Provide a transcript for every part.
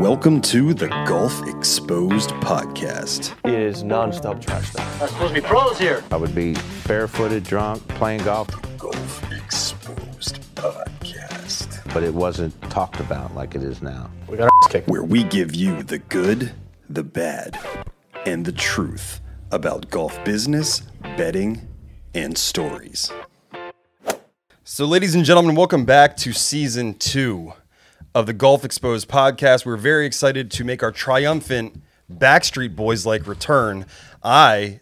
Welcome to the Golf Exposed Podcast. It is nonstop trash talk. I'm supposed to be pros here. I would be barefooted, drunk, playing golf. Golf Exposed Podcast. But it wasn't talked about like it is now. We got our ass kicked. Where we give you the good, the bad, and the truth about golf business, betting, and stories. So ladies and gentlemen, welcome back to Season 2 of the Golf Exposed Podcast. We're very excited to make our triumphant Backstreet Boys-like return. I'm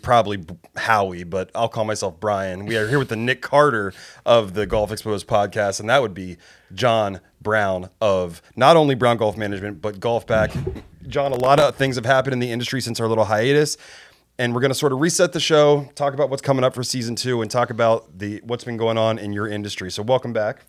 probably Howie, but I'll call myself Brian. We are here with the Nick Carter of the Golf Exposed Podcast, and that would be John Brown of not only Brown Golf Management, but GolfBack. John, a lot of things have happened in the industry since our little hiatus, and we're going to sort of reset the show, talk about what's coming up for Season 2, and talk about what's been going on in your industry. So welcome back.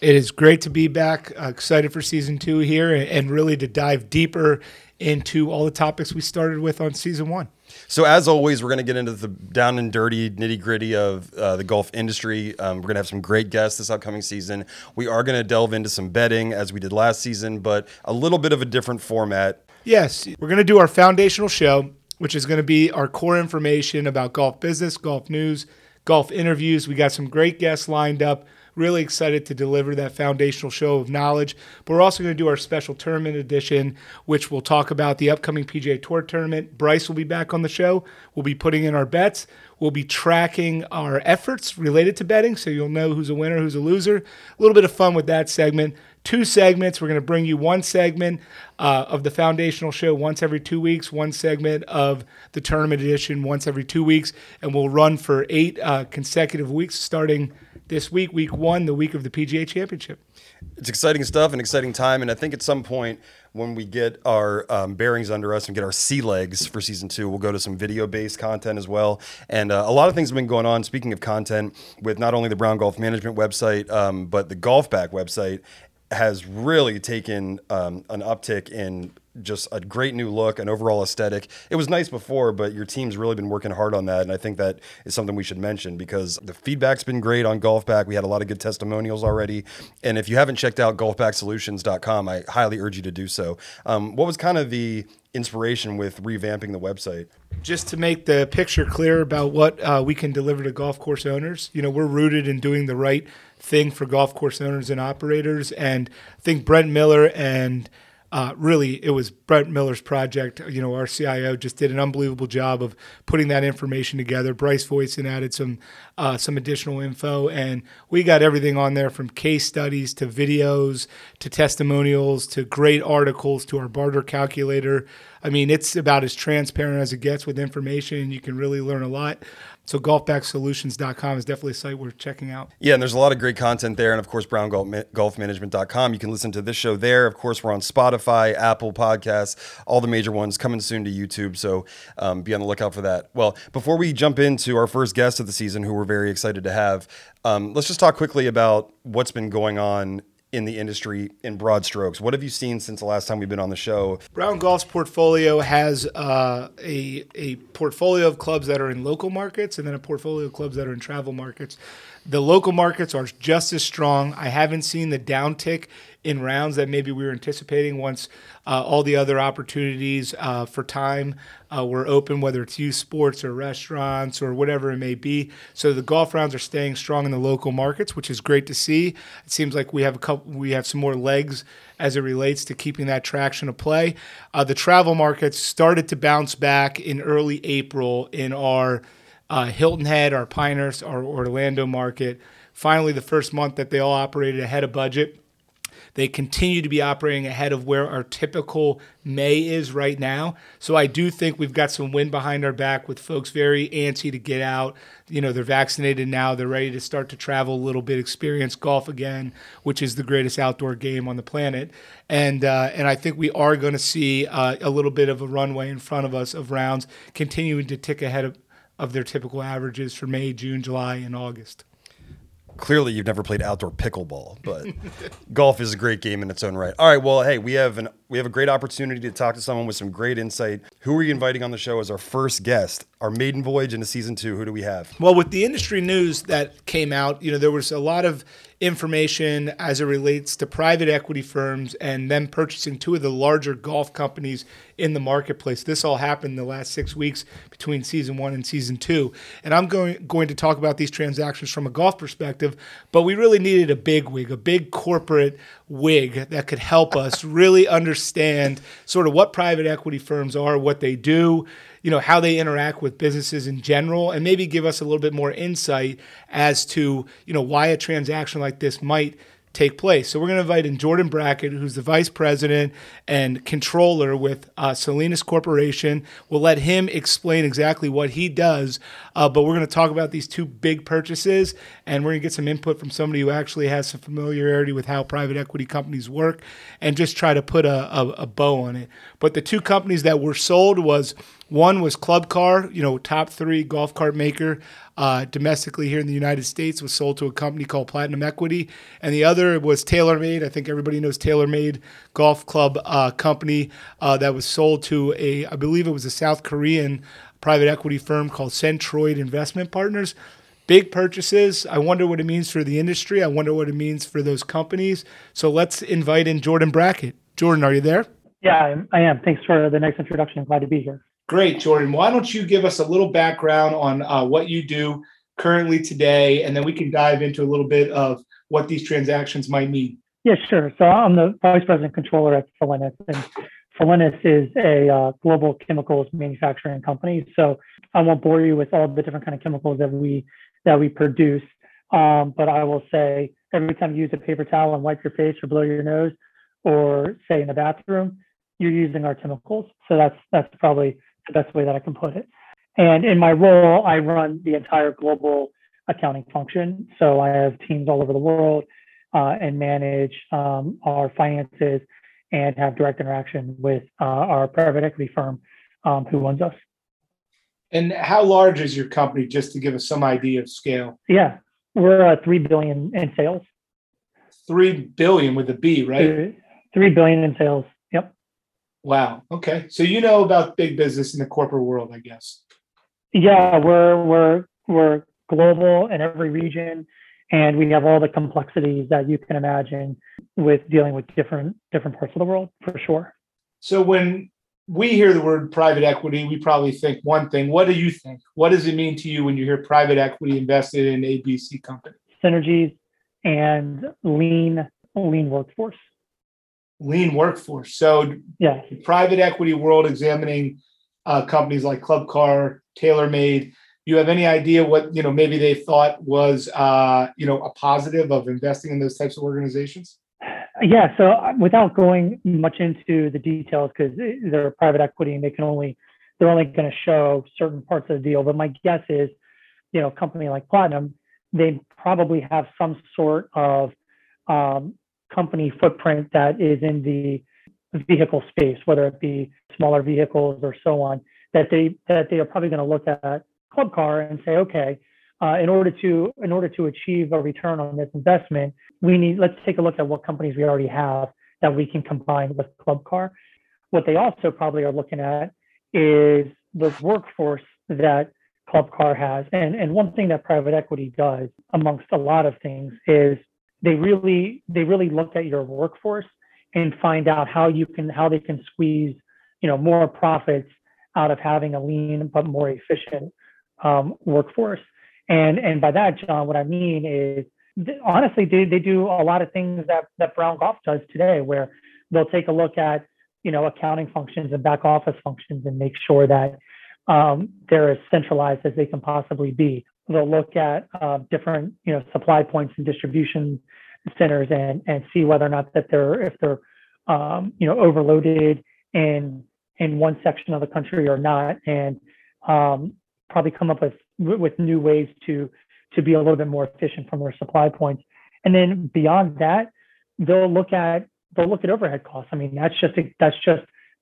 It is great to be back. Excited for Season 2 here and really to dive deeper into all the topics we started with on Season 1. So as always, we're going to get into the down and dirty, nitty-gritty of the golf industry. We're going to have some great guests this upcoming season. We are going to delve into some betting as we did last season, but a little bit of a different format. Yes, we're going to do our foundational show, which is going to be our core information about golf business, golf news, golf interviews. We got some great guests lined up. Really excited to deliver that foundational show of knowledge. But we're also going to do our special tournament edition, which will talk about the upcoming PGA Tour tournament. Bryce will be back on the show. We'll be putting in our bets. We'll be tracking our efforts related to betting, so you'll know who's a winner, who's a loser. A little bit of fun with that segment. 2 segments. We're going to bring you one segment of the foundational show once every 2 weeks, one segment of the tournament edition once every 2 weeks, and we'll run for 8 consecutive weeks starting this week, week 1, the week of the PGA Championship. It's exciting stuff, an exciting time, and I think at some point when we get our bearings under us and get our sea legs for Season 2, we'll go to some video-based content as well. And a lot of things have been going on, speaking of content, with not only the Brown Golf Management website, but the GolfBack website has really taken an uptick in just a great new look and overall aesthetic. It was nice before, but your team's really been working hard on that, and I think that is something we should mention because the feedback's been great on GolfBack. We had a lot of good testimonials already, and if you haven't checked out golfbacksolutions.com, I highly urge you to do so. What was kind of the inspiration with revamping the website? Just to make the picture clear about what we can deliver to golf course owners. You know, we're rooted in doing the right thing for golf course owners and operators, and I think Brent Miller and really, it was Brent Miller's project. You know, our CIO just did an unbelievable job of putting that information together. Bryce Voisin added some additional info, and we got everything on there from case studies to videos to testimonials to great articles to our barter calculator. I mean, it's about as transparent as it gets with information, and you can really learn a lot. So golfbacksolutions.com is definitely a site we're checking out. Yeah, and there's a lot of great content there. And, of course, browngolfmanagement.com. You can listen to this show there. Of course, we're on Spotify, Apple Podcasts, all the major ones, coming soon to YouTube. So be on the lookout for that. Well, before we jump into our first guest of the season, who we're very excited to have, let's just talk quickly about what's been going on in the industry in broad strokes. What have you seen since the last time we've been on the show? Brown Golf's portfolio has a portfolio of clubs that are in local markets and then a portfolio of clubs that are in travel markets. The local markets are just as strong. I haven't seen the downtick in rounds that maybe we were anticipating once all the other opportunities for time were open, whether it's youth sports or restaurants or whatever it may be. So the golf rounds are staying strong in the local markets, which is great to see. It seems like we have some more legs as it relates to keeping that traction of play. The travel markets started to bounce back in early April in our Hilton Head, our Pinehurst, our Orlando market. Finally, the first month that they all operated ahead of budget. They continue to be operating ahead of where our typical May is right now. So I do think we've got some wind behind our back with folks very antsy to get out. You know, they're vaccinated now. They're ready to start to travel a little bit, experience golf again, which is the greatest outdoor game on the planet. And I think we are going to see a little bit of a runway in front of us of rounds continuing to tick ahead of their typical averages for May, June, July, and August. Clearly, you've never played outdoor pickleball, but golf is a great game in its own right. All right, well, hey, we have an We have a great opportunity to talk to someone with some great insight. Who are you inviting on the show as our first guest, our maiden voyage into season two? Who do we have? Well, with the industry news that came out, you know, there was a lot of information as it relates to private equity firms and them purchasing two of the larger golf companies in the marketplace. This all happened in the last 6 weeks between season one and season two. And I'm going to talk about these transactions from a golf perspective, but we really needed a big wig, a big corporate wig that could help us really understand sort of what private equity firms are, what they do, you know, how they interact with businesses in general, and maybe give us a little bit more insight as to, you know, why a transaction like this might take place. So we're going to invite in Jordan Brackett, who's the vice president and controller with Felinus Corporation. We'll let him explain exactly what he does, but we're going to talk about these two big purchases, and we're going to get some input from somebody who actually has some familiarity with how private equity companies work and just try to put a bow on it. But the two companies that were sold was, one was Club Car, you know, top three golf cart maker domestically here in the United States, was sold to a company called Platinum Equity. And the other was TaylorMade. I think everybody knows TaylorMade Golf Club company that was sold to a, I believe it was a South Korean private equity firm called Centroid Investment Partners. Big purchases. I wonder what it means for the industry. I wonder what it means for those companies. So let's invite in Jordan Brackett. Jordan, are you there? Yeah, I am. Thanks for the nice introduction. I'm glad to be here. Great, Jordan. Why don't you give us a little background on what you do currently today, and then we can dive into a little bit of what these transactions might mean. Yeah, sure. So I'm the vice president controller at Felinus, and Felinus is a global chemicals manufacturing company. So I won't bore you with all the different kind of chemicals that we produce, but I will say every time you use a paper towel and wipe your face or blow your nose or say in the bathroom, you're using our chemicals. So that's probably the best way that I can put it. And in my role, I run the entire global accounting function. So I have teams all over the world and manage our finances and have direct interaction with our private equity firm who owns us. And how large is your company, just to give us some idea of scale? Yeah, we're $3 billion in sales. $3 billion with a B, right? $3 billion in sales. Wow. Okay. So you know about big business in the corporate world, I guess. Yeah, we're global in every region, and we have all the complexities that you can imagine with dealing with different parts of the world, for sure. So when we hear the word private equity, we probably think one thing. What do you think? What does it mean to you when you hear private equity invested in ABC company? Synergies and lean workforce. Lean workforce. So yeah, the private equity world examining companies like Club Car, TaylorMade, you have any idea what, you know, maybe they thought was, you know, a positive of investing in those types of organizations? Yeah. So without going much into the details, because they're private equity and they're only going to show certain parts of the deal. But my guess is, you know, a company like Platinum, they probably have some sort of, company footprint that is in the vehicle space, whether it be smaller vehicles or so on, that they are probably going to look at Club Car and say, okay, in order to achieve a return on this investment, let's take a look at what companies we already have that we can combine with Club Car. What they also probably are looking at is the workforce that Club Car has, and one thing that private equity does, amongst a lot of things, is they really look at your workforce and find out how they can squeeze, you know, more profits out of having a lean but more efficient workforce. And by that, John, what I mean is, honestly, they do a lot of things that Brown Golf does today, where they'll take a look at, you know, accounting functions and back office functions and make sure that they're as centralized as they can possibly be. They'll look at different, you know, supply points and distribution centers and see whether or not if they're you know, overloaded in one section of the country or not, and probably come up with new ways to be a little bit more efficient from their supply points. And then beyond that, they'll look at overhead costs. I mean, that's just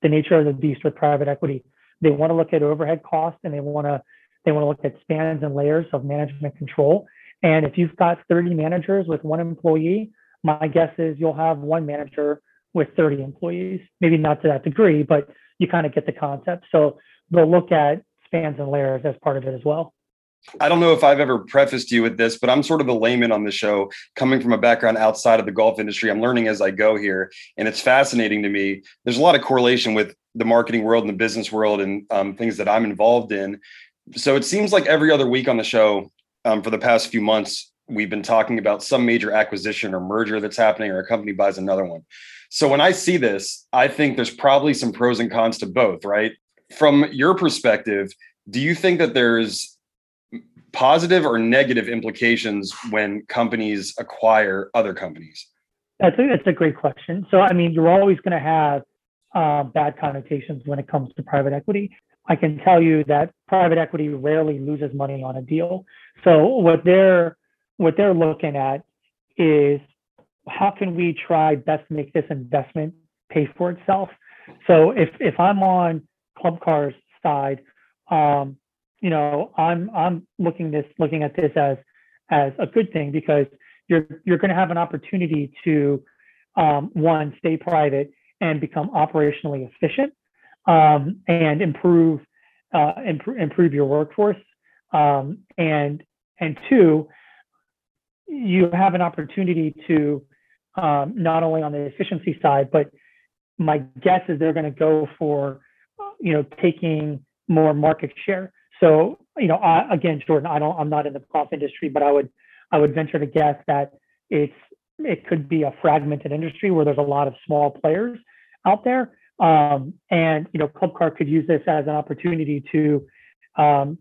the nature of the beast with private equity. They want to look at overhead costs, and they want to look at spans and layers of management control. And if you've got 30 managers with one employee, my guess is you'll have one manager with 30 employees, maybe not to that degree, but you kind of get the concept. So they'll look at spans and layers as part of it as well. I don't know if I've ever prefaced you with this, but I'm sort of a layman on the show, coming from a background outside of the golf industry. I'm learning as I go here, and it's fascinating to me. There's a lot of correlation with the marketing world and the business world and things that I'm involved in. So it seems like every other week on the show for the past few months, we've been talking about some major acquisition or merger that's happening, or a company buys another one. So when I see this, I think there's probably some pros and cons to both, right? From your perspective, do you think that there's positive or negative implications when companies acquire other companies? That's a great question. So, I mean, you're always going to have bad connotations when it comes to private equity. I can tell you that private equity rarely loses money on a deal. So what they're looking at is, how can we try best to make this investment pay for itself? So if I'm on Club Car's side, I'm looking at this as a good thing, because you're going to have an opportunity to one, stay private and become operationally efficient and improve your workforce, and two, you have an opportunity to not only on the efficiency side, but my guess is they're going to go for taking more market share. So Jordan, I'm not in the golf industry, but I would venture to guess that it could be a fragmented industry where there's a lot of small players out there, and Club Car could use this as an opportunity to go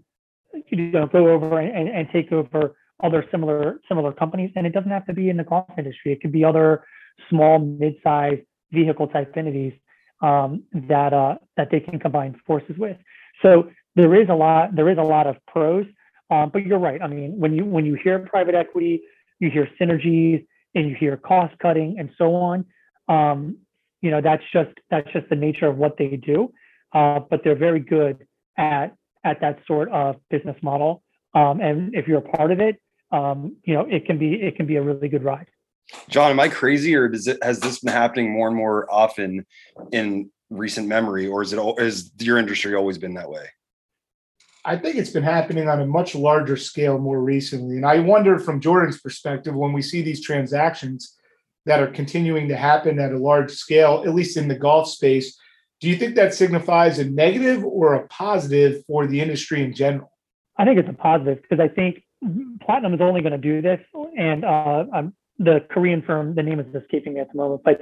over and take over other similar companies. And it doesn't have to be in the golf industry. It could be other small, mid-sized vehicle type entities that they can combine forces with. So there is a lot of pros, but you're right. I mean, when you hear private equity, you hear synergies and you hear cost cutting and so on. That's just the nature of what they do. But they're very good at that sort of business model. And if you're a part of it, it can be a really good ride. John, am I crazy, or has this been happening more and more often in recent memory, or is your industry always been that way? I think it's been happening on a much larger scale more recently. And I wonder, from Jordan's perspective, when we see these transactions that are continuing to happen at a large scale, at least in the golf space, do you think that signifies a negative or a positive for the industry in general? I think it's a positive, because I think Platinum is only going to do this, and the Korean firm, the name is escaping me at the moment, but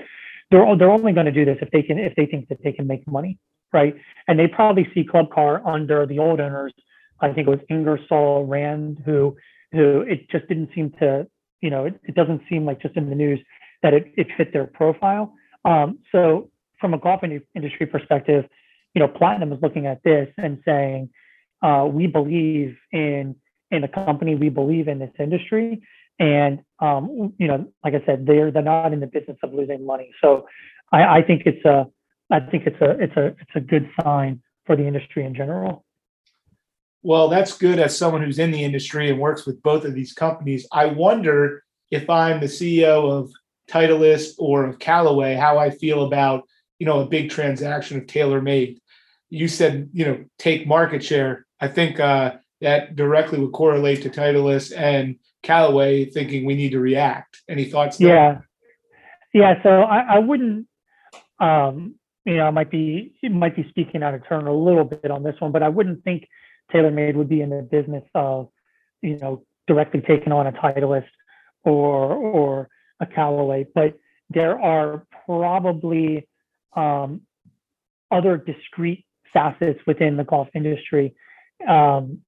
they're only going to do this if they think that they can make money, right? And they probably see Club Car under the old owners. I think it was Ingersoll Rand who it just didn't seem to, it doesn't seem like, just in the news, that it fit their profile. So from a golf industry perspective, Platinum is looking at this and saying, we believe in the company, we believe in this industry, and like I said, they're not in the business of losing money. So I think it's a good sign for the industry in general. Well, that's good. As someone who's in the industry and works with both of these companies, I wonder, if I'm the CEO of Titleist or of Callaway, how I feel about a big transaction of TaylorMade. You said take market share. I think that directly would correlate to Titleist and Callaway thinking we need to react. Any thoughts there? Yeah. So I wouldn't, it might be speaking out of turn a little bit on this one, but I wouldn't think TaylorMade would be in the business of, directly taking on a Titleist or a Callaway. But there are probably other discrete facets within the golf industry, and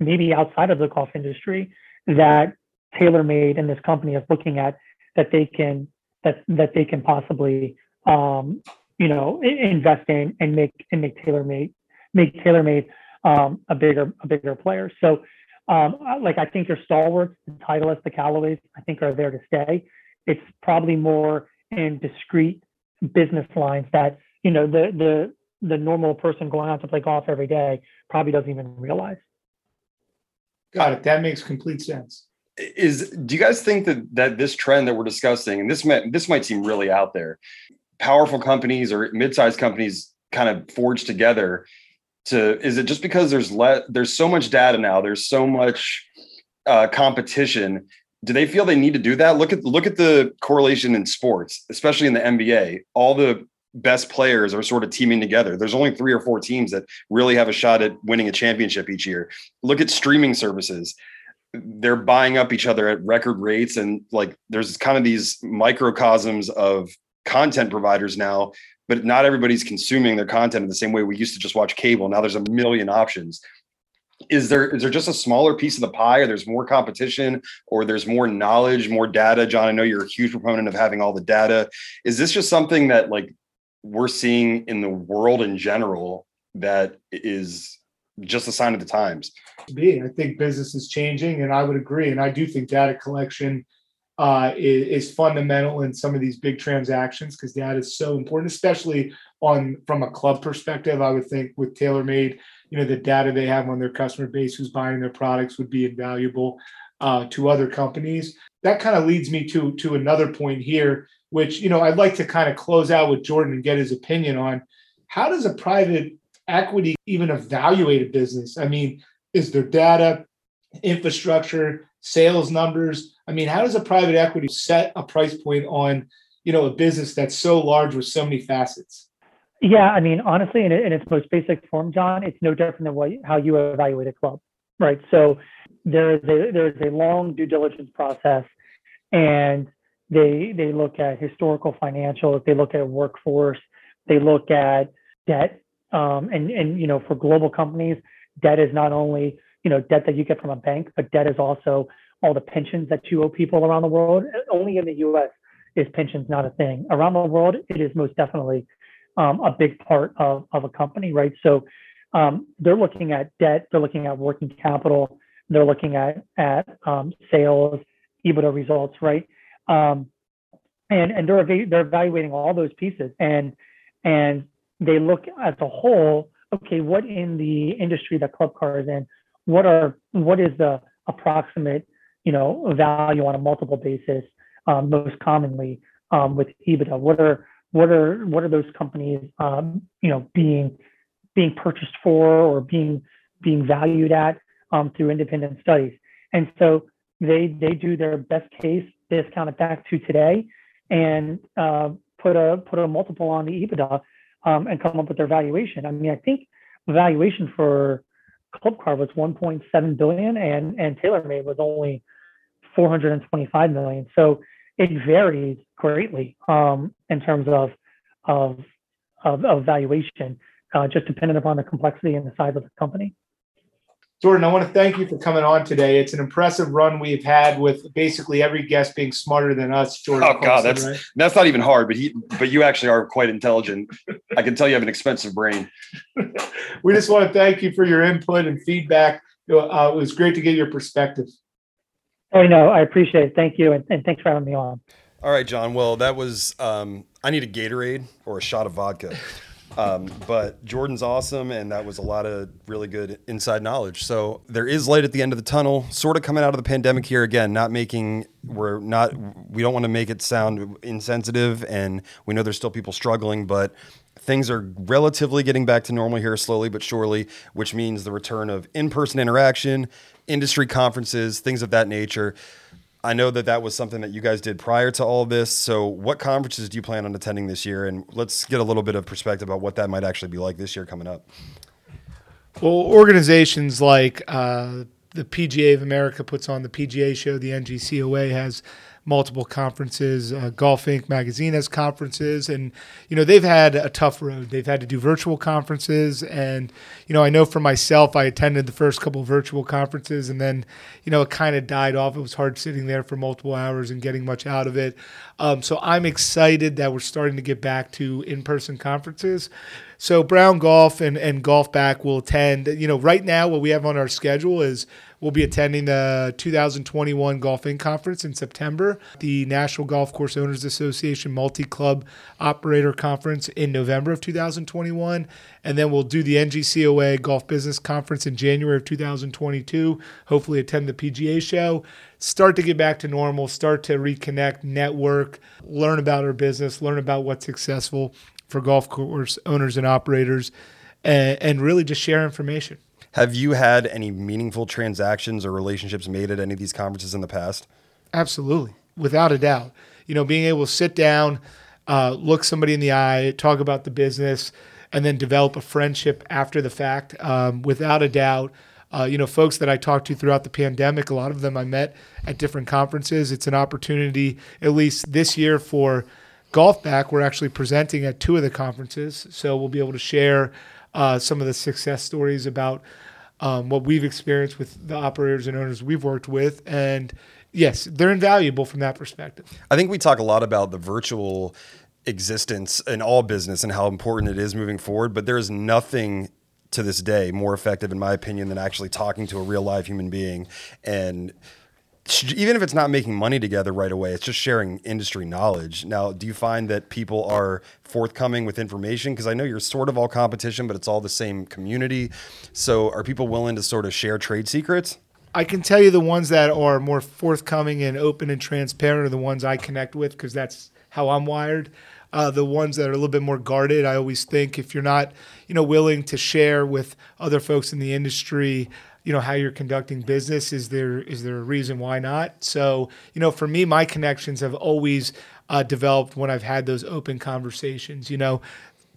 maybe outside of the golf industry, that TaylorMade and this company is looking at, that they can possibly invest in and make TaylorMade a bigger player. So I think your stalwarts, the Titleist, the Callaways, I think are there to stay. It's probably more in discrete business lines that the normal person going out to play golf every day probably doesn't even realize. Got it. That makes complete sense. do you guys think that this trend that we're discussing, and this might seem really out there, powerful companies or mid-sized companies kind of forge together to, is it just because there's so much data now, there's so much competition? Do they feel they need to do that? Look at the correlation in sports, especially in the NBA. All the best players are sort of teaming together. There's only 3 or 4 teams that really have a shot at winning a championship each year. Look at streaming services. They're buying up each other at record rates. And like, there's kind of these microcosms of content providers now, but not everybody's consuming their content in the same way we used to just watch cable. Now there's a million options. Is there just a smaller piece of the pie, or there's more competition, or there's more knowledge, more data? John, I know you're a huge proponent of having all the data. Is this just something that like we're seeing in the world in general that is just a sign of the times? I think business is changing, and I would agree. And I do think data collection is fundamental in some of these big transactions, because data is so important, especially from a club perspective. I would think with TaylorMade, the data they have on their customer base who's buying their products would be invaluable to other companies. That kind of leads me to another point here, which, I'd like to kind of close out with Jordan and get his opinion on. How does a private equity even evaluate a business? I mean, is there data, infrastructure, sales numbers? I mean, how does a private equity set a price point on, a business that's so large with so many facets? Yeah, I mean, honestly, in its most basic form, John, it's no different than how you evaluate a club, right? So there is a long due diligence process, and they look at historical financials, they look at workforce, they look at debt, and for global companies, debt is not only debt that you get from a bank, but debt is also all the pensions that you owe people around the world. Only in the U.S. is pensions not a thing. Around the world, it is most definitely a big part of a company, right? So they're looking at debt, they're looking at working capital, they're looking at sales, EBITDA results, right? And they're evaluating all those pieces, and they look as a whole. Okay, what in the industry that Club Car is in? What is the approximate value on a multiple basis? Most commonly with EBITDA. What are those companies being purchased for or being valued at through independent studies? And so they do their best case, discount it back to today, and put a multiple on the EBITDA and come up with their valuation. I mean, I think valuation for Club Car was $1.7 billion, and TaylorMade was only $425 million. So it varies greatly in terms of valuation, just dependent upon the complexity and the size of the company. Jordan, I want to thank you for coming on today. It's an impressive run we've had with basically every guest being smarter than us, Jordan. Oh, God, that's not even hard, but you actually are quite intelligent. I can tell you have an expensive brain. We just want to thank you for your input and feedback. It was great to get your perspective. I know. I appreciate it. Thank you. And thanks for having me on. All right, John. Well, that was, I need a Gatorade or a shot of vodka. But Jordan's awesome, and that was a lot of really good inside knowledge. So there is light at the end of the tunnel, sort of coming out of the pandemic here again, we don't want to make it sound insensitive, and we know there's still people struggling, but things are relatively getting back to normal here slowly but surely, which means the return of in-person interaction, industry conferences, things of that nature. I know that was something that you guys did prior to all this. So what conferences do you plan on attending this year? And let's get a little bit of perspective about what that might actually be like this year coming up. Well, organizations like the PGA of America puts on the PGA show. The NGCOA has multiple conferences. Golf Inc. magazine has conferences. And, they've had a tough road. They've had to do virtual conferences. And, I know for myself, I attended the first couple of virtual conferences, and then, it kind of died off. It was hard sitting there for multiple hours and getting much out of it. So I'm excited that we're starting to get back to in-person conferences. So Brown Golf and GolfBack will attend. Right now what we have on our schedule is we'll be attending the 2021 Golf Inc. Conference in September, the National Golf Course Owners Association Multi-Club Operator Conference in November of 2021, and then we'll do the NGCOA Golf Business Conference in January of 2022, hopefully attend the PGA show. start to get back to normal, start to reconnect, network, learn about our business, learn about what's successful for golf course owners and operators, and really just share information. Have you had any meaningful transactions or relationships made at any of these conferences in the past? Absolutely. Without a doubt. You know, being able to sit down, look somebody in the eye, talk about the business, and then develop a friendship after the fact. Without a doubt, you know, folks that I talked to throughout the pandemic, a lot of them I met at different conferences. It's an opportunity, at least this year for GolfBack, we're actually presenting at two of the conferences. So we'll be able to share some of the success stories about what we've experienced with the operators and owners we've worked with. And yes, they're invaluable from that perspective. I think we talk a lot about the virtual existence in all business and how important it is moving forward, but there is nothing to this day more effective, in my opinion, than actually talking to a real live human being. And even if it's not making money together right away, it's just sharing industry knowledge. Now, do you find that people are forthcoming with information? Because I know you're sort of all competition, but it's all the same community. So are people willing to sort of share trade secrets? I can tell you the ones that are more forthcoming and open and transparent are the ones I connect with, because that's how I'm wired. The ones that are a little bit more guarded, I always think if you're not, you know, willing to share with other folks in the industry, you know, how you're conducting business, is there a reason why not? So, you know, for me, my connections have always developed when I've had those open conversations. You know,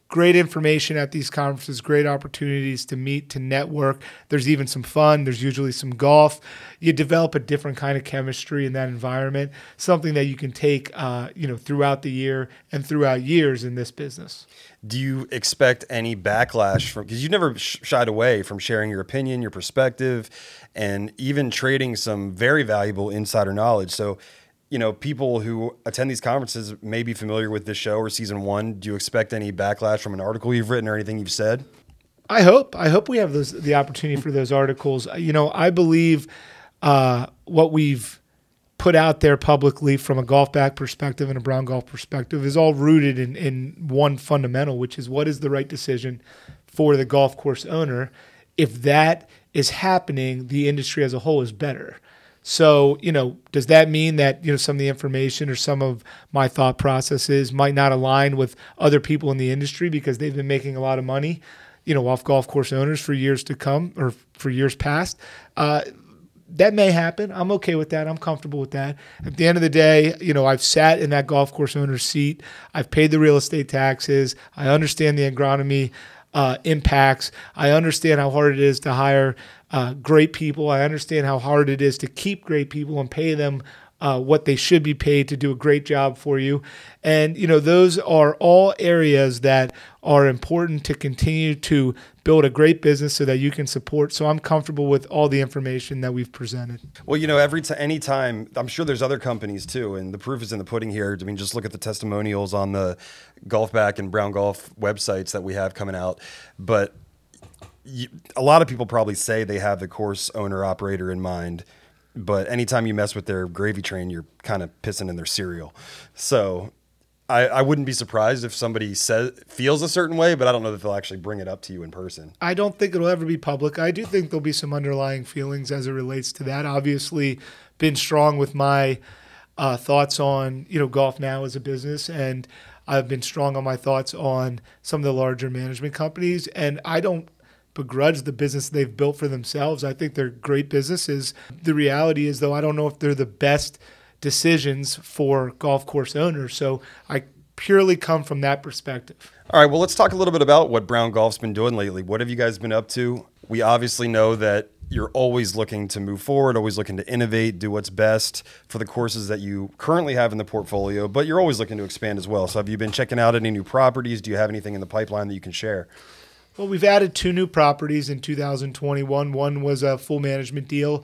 great information at these conferences, great opportunities to meet, to network. There's even some fun. There's usually some golf. You develop a different kind of chemistry in that environment, something that you can take, you know, throughout the year and throughout years in this business. Do you expect any backlash from, because you've never shied away from sharing your opinion, your perspective, and even trading some very valuable insider knowledge. So, you know, people who attend these conferences may be familiar with this show or season one. Do you expect any backlash from an article you've written or anything you've said? I hope we have the opportunity for those articles. You know, I believe what we've put out there publicly from a GolfBack perspective and a Brown Golf perspective is all rooted in one fundamental, which is what is the right decision for the golf course owner. If that is happening, the industry as a whole is better. So, you know, does that mean that, you know, some of the information or some of my thought processes might not align with other people in the industry because they've been making a lot of money, you know, off golf course owners for years to come or for years past? That may happen. I'm okay with that. I'm comfortable with that. At the end of the day, you know, I've sat in that golf course owner's seat. I've paid the real estate taxes. I understand the agronomy impacts. I understand how hard it is to hire great people. I understand how hard it is to keep great people and pay them what they should be paid to do a great job for you. And, you know, those are all areas that are important to continue to build a great business so that you can support. So I'm comfortable with all the information that we've presented. Well, you know, anytime, I'm sure there's other companies too, and the proof is in the pudding here. I mean, just look at the testimonials on the GolfBack and Brown Golf websites that we have coming out. But a lot of people probably say they have the course owner operator in mind, but anytime you mess with their gravy train, you're kind of pissing in their cereal. So I wouldn't be surprised if somebody feels a certain way, but I don't know that they'll actually bring it up to you in person. I don't think it'll ever be public. I do think there'll be some underlying feelings as it relates to that. Obviously, been strong with my thoughts on, you know, golf now as a business, and I've been strong on my thoughts on some of the larger management companies, and I don't begrudge the business they've built for themselves. I think they're great businesses. The reality is, though, I don't know if they're the best decisions for golf course owners. So I purely come from that perspective. All right. Well, let's talk a little bit about what Brown Golf's been doing lately. What have you guys been up to? We obviously know that you're always looking to move forward, always looking to innovate, do what's best for the courses that you currently have in the portfolio, but you're always looking to expand as well. So have you been checking out any new properties? Do you have anything in the pipeline that you can share? Well, we've added two new properties in 2021. One was a full management deal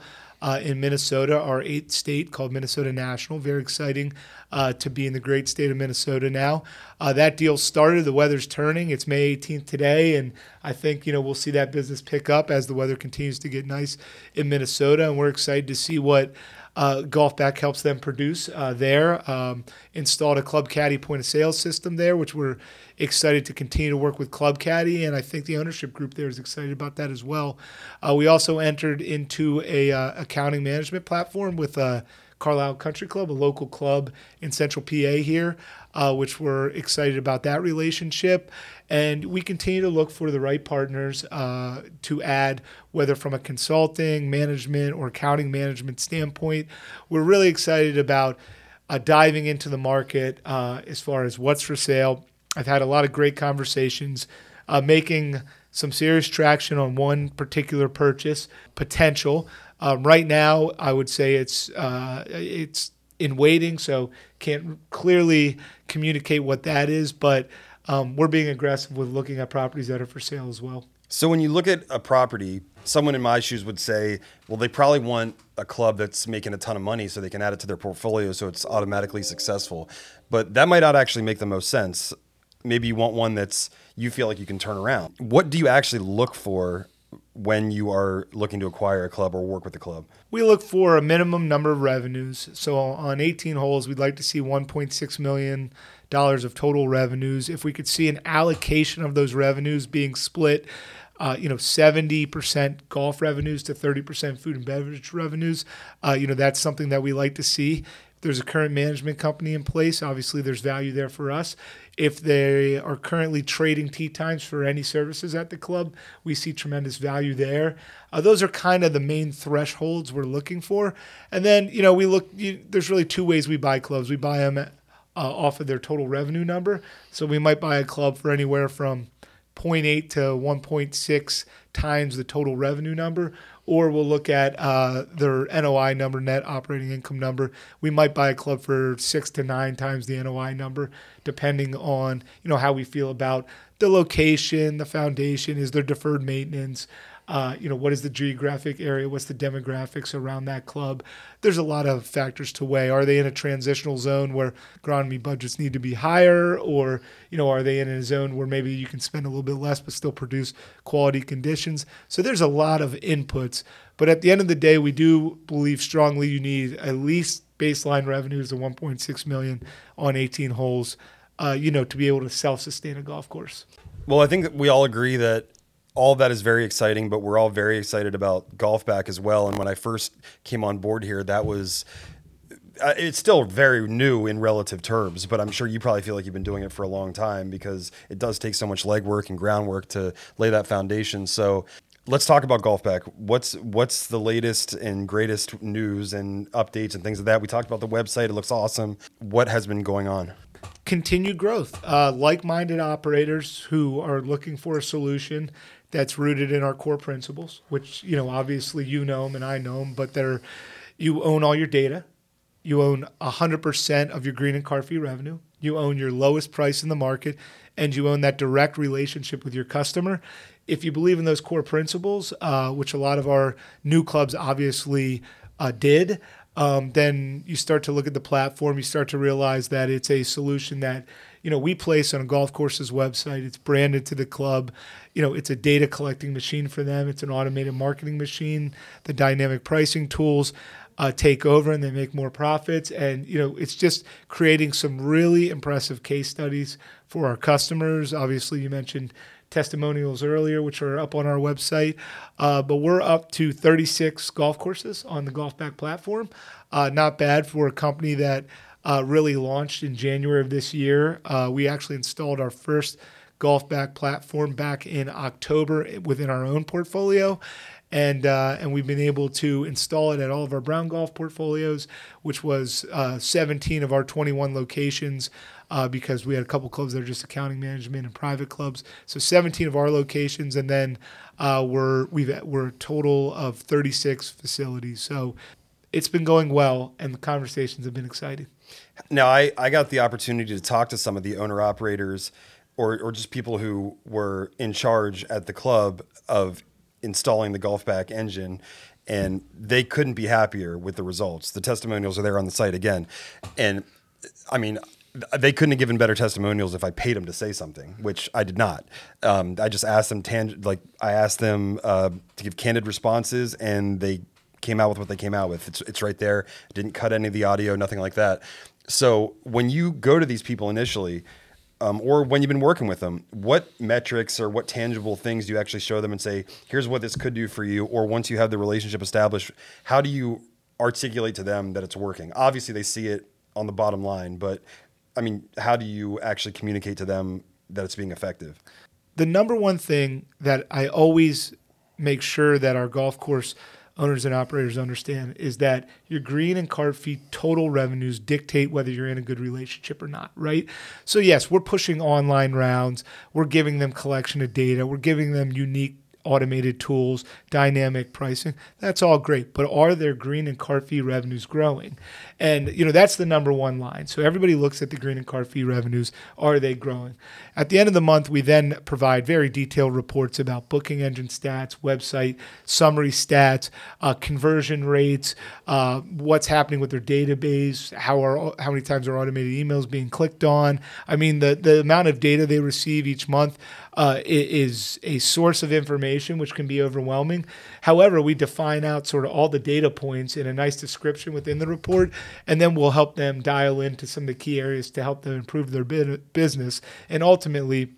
in Minnesota, our eighth state, called Minnesota National. Very exciting to be in the great state of Minnesota now. That deal started. The weather's turning. It's May 18th today, and I think, you know, we'll see that business pick up as the weather continues to get nice in Minnesota, and we're excited to see what GolfBack helps them produce there. Installed a Club Caddie point-of-sale system there, which we're excited to continue to work with Club Caddie, and I think the ownership group there is excited about that as well. We also entered into a accounting management platform with Carlisle Country Club, a local club in Central PA here, which we're excited about that relationship. And we continue to look for the right partners to add, whether from a consulting, management, or accounting management standpoint. We're really excited about diving into the market as far as what's for sale. I've had a lot of great conversations, making some serious traction on one particular purchase potential. Right now, I would say it's in waiting, so can't clearly communicate what that is, but we're being aggressive with looking at properties that are for sale as well. So when you look at a property, someone in my shoes would say, well, they probably want a club that's making a ton of money so they can add it to their portfolio so it's automatically successful. But that might not actually make the most sense. Maybe you want one that's you feel like you can turn around. What do you actually look for when you are looking to acquire a club or work with a club? We look for a minimum number of revenues. So on 18 holes, we'd like to see $1.6 million of total revenues. If we could see an allocation of those revenues being split, 70% golf revenues to 30% food and beverage revenues, that's something that we like to see. There's a current management company in place. Obviously, there's value there for us. If they are currently trading tee times for any services at the club, we see tremendous value there. Those are kind of the main thresholds we're looking for. And then, we look. There's really two ways we buy clubs. We buy them off of their total revenue number. So we might buy a club for anywhere from 0.8 to 1.6 times the total revenue number, or we'll look at their NOI number, net operating income number. We might buy a club for 6 to 9 times the NOI number, depending on how we feel about the location, the foundation, is there deferred maintenance, what is the geographic area, what's the demographics around that club. There's a lot of factors to weigh. Are they in a transitional zone where agronomy budgets need to be higher, or are they in a zone where maybe you can spend a little bit less but still produce quality conditions? So there's a lot of inputs, but at the end of the day, we do believe strongly you need at least baseline revenues of 1.6 million on 18 holes to be able to self-sustain a golf course. Well, I think that we all agree that all of that is very exciting, but we're all very excited about GolfBack as well. And when I first came on board here, it's still very new in relative terms, but I'm sure you probably feel like you've been doing it for a long time because it does take so much legwork and groundwork to lay that foundation. So let's talk about GolfBack. What's the latest and greatest news and updates and things like that? We talked about the website. It looks awesome. What has been going on? Continued growth, like-minded operators who are looking for a solution that's rooted in our core principles, which, obviously you know them and I know them, but you own all your data. You own 100% of your green and cart fee revenue. You own your lowest price in the market, and you own that direct relationship with your customer. If you believe in those core principles, which a lot of our new clubs obviously did, then you start to look at the platform. You start to realize that it's a solution that we place on a golf course's website. It's branded to the club. It's a data collecting machine for them. It's an automated marketing machine. The dynamic pricing tools take over and they make more profits. And, it's just creating some really impressive case studies for our customers. Obviously, you mentioned testimonials earlier, which are up on our website. But we're up to 36 golf courses on the GolfBack platform. Not bad for a company that really launched in January of this year. We actually installed our first GolfBack platform back in October within our own portfolio, and we've been able to install it at all of our Brown Golf portfolios, which was 17 of our 21 locations, because we had a couple clubs that are just accounting management and private clubs. So 17 of our locations, and then we're a total of 36 facilities. So it's been going well, and the conversations have been exciting. Now, I got the opportunity to talk to some of the owner-operators or just people who were in charge at the club of installing the GolfBack engine, and they couldn't be happier with the results. The testimonials are there on the site again. And, I mean, they couldn't have given better testimonials if I paid them to say something, which I did not. I just asked them to give candid responses, and they came out with what they came out with. It's right there. Didn't cut any of the audio, nothing like that. So when you go to these people initially, or when you've been working with them, what metrics or what tangible things do you actually show them and say, here's what this could do for you? Or once you have the relationship established, how do you articulate to them that it's working? Obviously, they see it on the bottom line, but I mean, how do you actually communicate to them that it's being effective? The number one thing that I always make sure that our golf course owners and operators understand is that your green and card fee total revenues dictate whether you're in a good relationship or not, right? So yes, we're pushing online rounds. We're giving them collection of data. We're giving them unique automated tools, dynamic pricing. That's all great, but are their green and card fee revenues growing? And you know, that's the number one line. So everybody looks at the green and card fee revenues. Are they growing? At the end of the month, we then provide very detailed reports about booking engine stats, website summary stats, conversion rates, what's happening with their database, how many times are automated emails being clicked on. I mean, the amount of data they receive each month is a source of information which can be overwhelming. However, we define out sort of all the data points in a nice description within the report, and then we'll help them dial into some of the key areas to help them improve their business and ultimately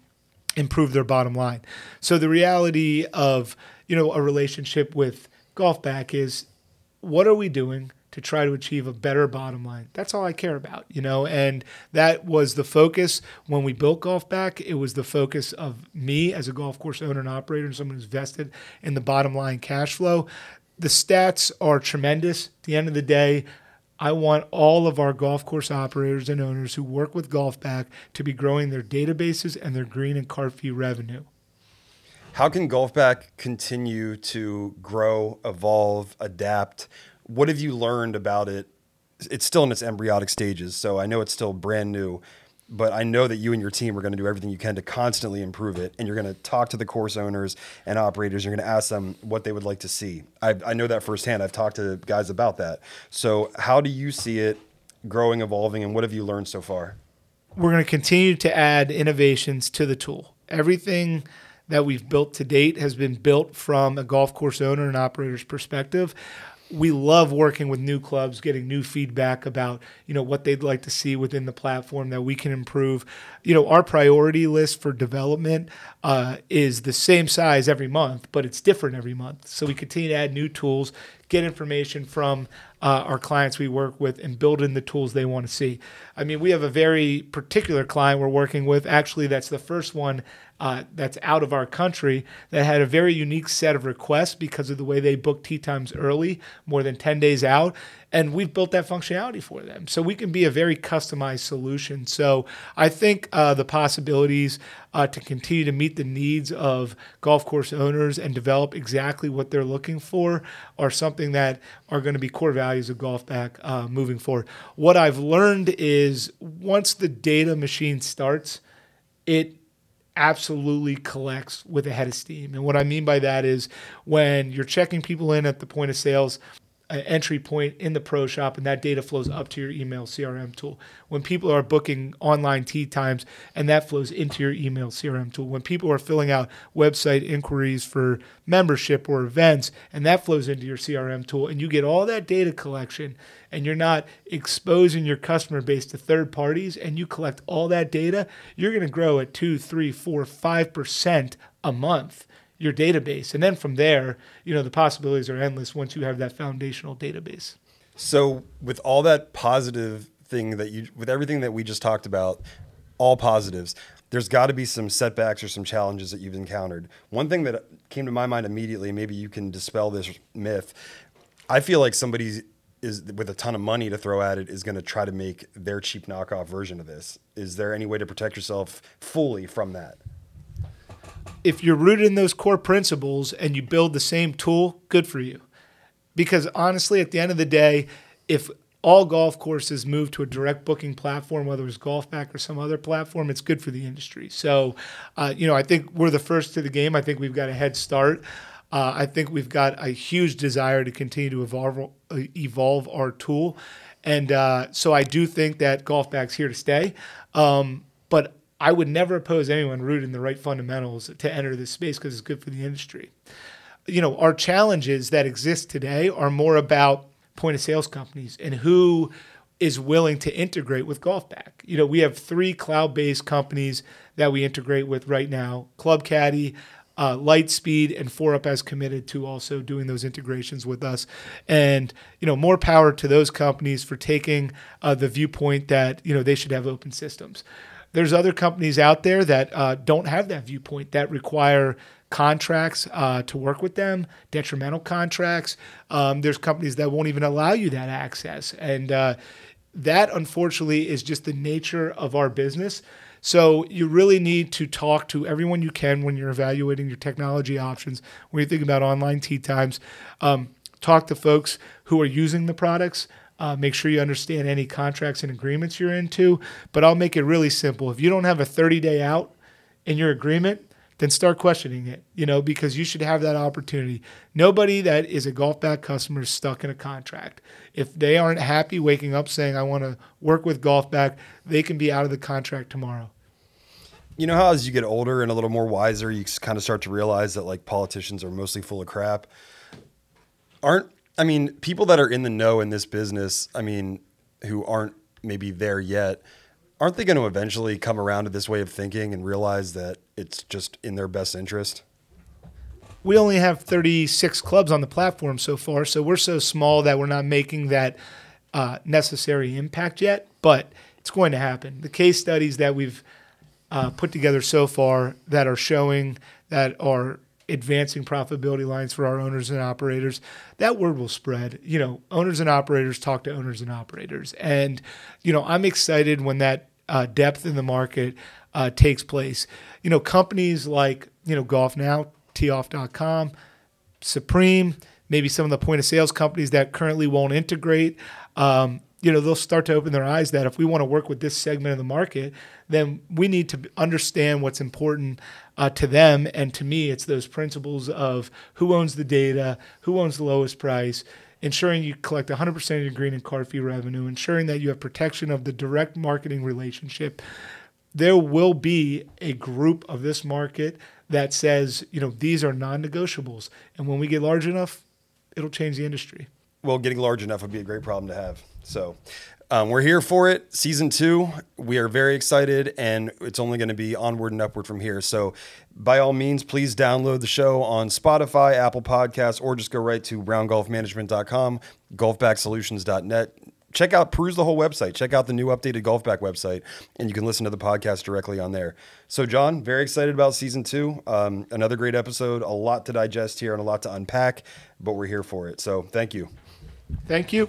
improve their bottom line. So the reality of, you know, a relationship with GolfBack is, what are we doing to try to achieve a better bottom line? That's all I care about, you know, and that was the focus when we built GolfBack. It was the focus of me as a golf course owner and operator and someone who's vested in the bottom line cash flow. The stats are tremendous. At the end of the day, I want all of our golf course operators and owners who work with GolfBack to be growing their databases and their green and card fee revenue. How can GolfBack continue to grow, evolve, adapt? What have you learned about it? It's still in its embryonic stages, so I know it's still brand new, but I know that you and your team are going to do everything you can to constantly improve it, and you're going to talk to the course owners and operators. You're going to ask them what they would like to see. I know that firsthand. I've talked to guys about that. So how do you see it growing, evolving, and what have you learned so far? We're going to continue to add innovations to the tool. Everything that we've built to date has been built from a golf course owner and operator's perspective. We love working with new clubs, getting new feedback about, you know, what they'd like to see within the platform that we can improve. You know, our priority list for development is the same size every month, but it's different every month. So we continue to add new tools, get information from our clients we work with, and build in the tools they want to see. I mean, we have a very particular client we're working with. Actually, that's the first one that's out of our country that had a very unique set of requests because of the way they booked tee times early, more than 10 days out. And we've built that functionality for them. So we can be a very customized solution. So I think the possibilities to continue to meet the needs of golf course owners and develop exactly what they're looking for are something that are going to be core values of GolfBack moving forward. What I've learned is once the data machine starts, it absolutely collects with a head of steam. And what I mean by that is when you're checking people in at the point of sales, an entry point in the pro shop, and that data flows up to your email CRM tool. When people are booking online tee times, and that flows into your email CRM tool. When people are filling out website inquiries for membership or events, and that flows into your CRM tool, and you get all that data collection, and you're not exposing your customer base to third parties, and you collect all that data, you're going to grow at 2, 3, 4, 5% a month, your database. And then from there, you know, the possibilities are endless once you have that foundational database. So with all that positive thing that you, with everything that we just talked about, all positives, there's got to be some setbacks or some challenges that you've encountered. One thing that came to my mind immediately, maybe you can dispel this myth. I feel like somebody is with a ton of money to throw at it is going to try to make their cheap knockoff version of this. Is there any way to protect yourself fully from that? If you're rooted in those core principles and you build the same tool, good for you. Because honestly, at the end of the day, if all golf courses move to a direct booking platform, whether it was GolfBack or some other platform, it's good for the industry. So, you know, I think we're the first to the game. I think we've got a head start. I think we've got a huge desire to continue to evolve our tool. And so I do think that GolfBack's here to stay. But I would never oppose anyone rooted in the right fundamentals to enter this space because it's good for the industry. you know, our challenges that exist today are more about point of sales companies and who is willing to integrate with GolfBack. You know, we have three cloud-based companies that we integrate with right now: Club Caddie, Lightspeed, and 4Up has committed to also doing those integrations with us. And, you know, more power to those companies for taking the viewpoint that, you know, they should have open systems. There's other companies out there that don't have that viewpoint, that require contracts to work with them, detrimental contracts. There's companies that won't even allow you that access. And that, unfortunately, is just the nature of our business. So you really need to talk to everyone you can when you're evaluating your technology options. When you think about online tee times, talk to folks who are using the products. Make sure you understand any contracts and agreements you're into. But I'll make it really simple. If you don't have a 30-day out in your agreement, then start questioning it, you know, because you should have that opportunity. Nobody that is a GolfBack customer is stuck in a contract. If they aren't happy waking up saying, I want to work with GolfBack, they can be out of the contract tomorrow. You know how as you get older and a little more wiser, you kind of start to realize that, like, politicians are mostly full of crap? People that are in the know in this business, who aren't maybe there yet, aren't they going to eventually come around to this way of thinking and realize that it's just in their best interest? We only have 36 clubs on the platform so far, so we're so small that we're not making that necessary impact yet, but it's going to happen. The case studies that we've put together so far that are showing, that are advancing profitability lines for our owners and operators, that word will spread. You know, owners and operators talk to owners and operators. And, you know, I'm excited when that depth in the market takes place. You know, companies like, you know, GolfNow, teeoff.com, Supreme, maybe some of the point of sales companies that currently won't integrate, you know, they'll start to open their eyes that if we want to work with this segment of the market, then we need to understand what's important to them. And to me, it's those principles of who owns the data, who owns the lowest price, ensuring you collect 100% of your green and card fee revenue, ensuring that you have protection of the direct marketing relationship. There will be a group of this market that says, you know, these are non-negotiables. And when we get large enough, it'll change the industry. Well, getting large enough would be a great problem to have. So we're here for it. Season 2, we are very excited, and it's only going to be onward and upward from here. So by all means, please download the show on Spotify, Apple Podcasts, or just go right to browngolfmanagement.com, golfbacksolutions.net. Peruse the whole website. Check out the new updated GolfBack website, and you can listen to the podcast directly on there. So, John, very excited about Season 2. Another great episode, a lot to digest here and a lot to unpack, but we're here for it. So thank you. Thank you.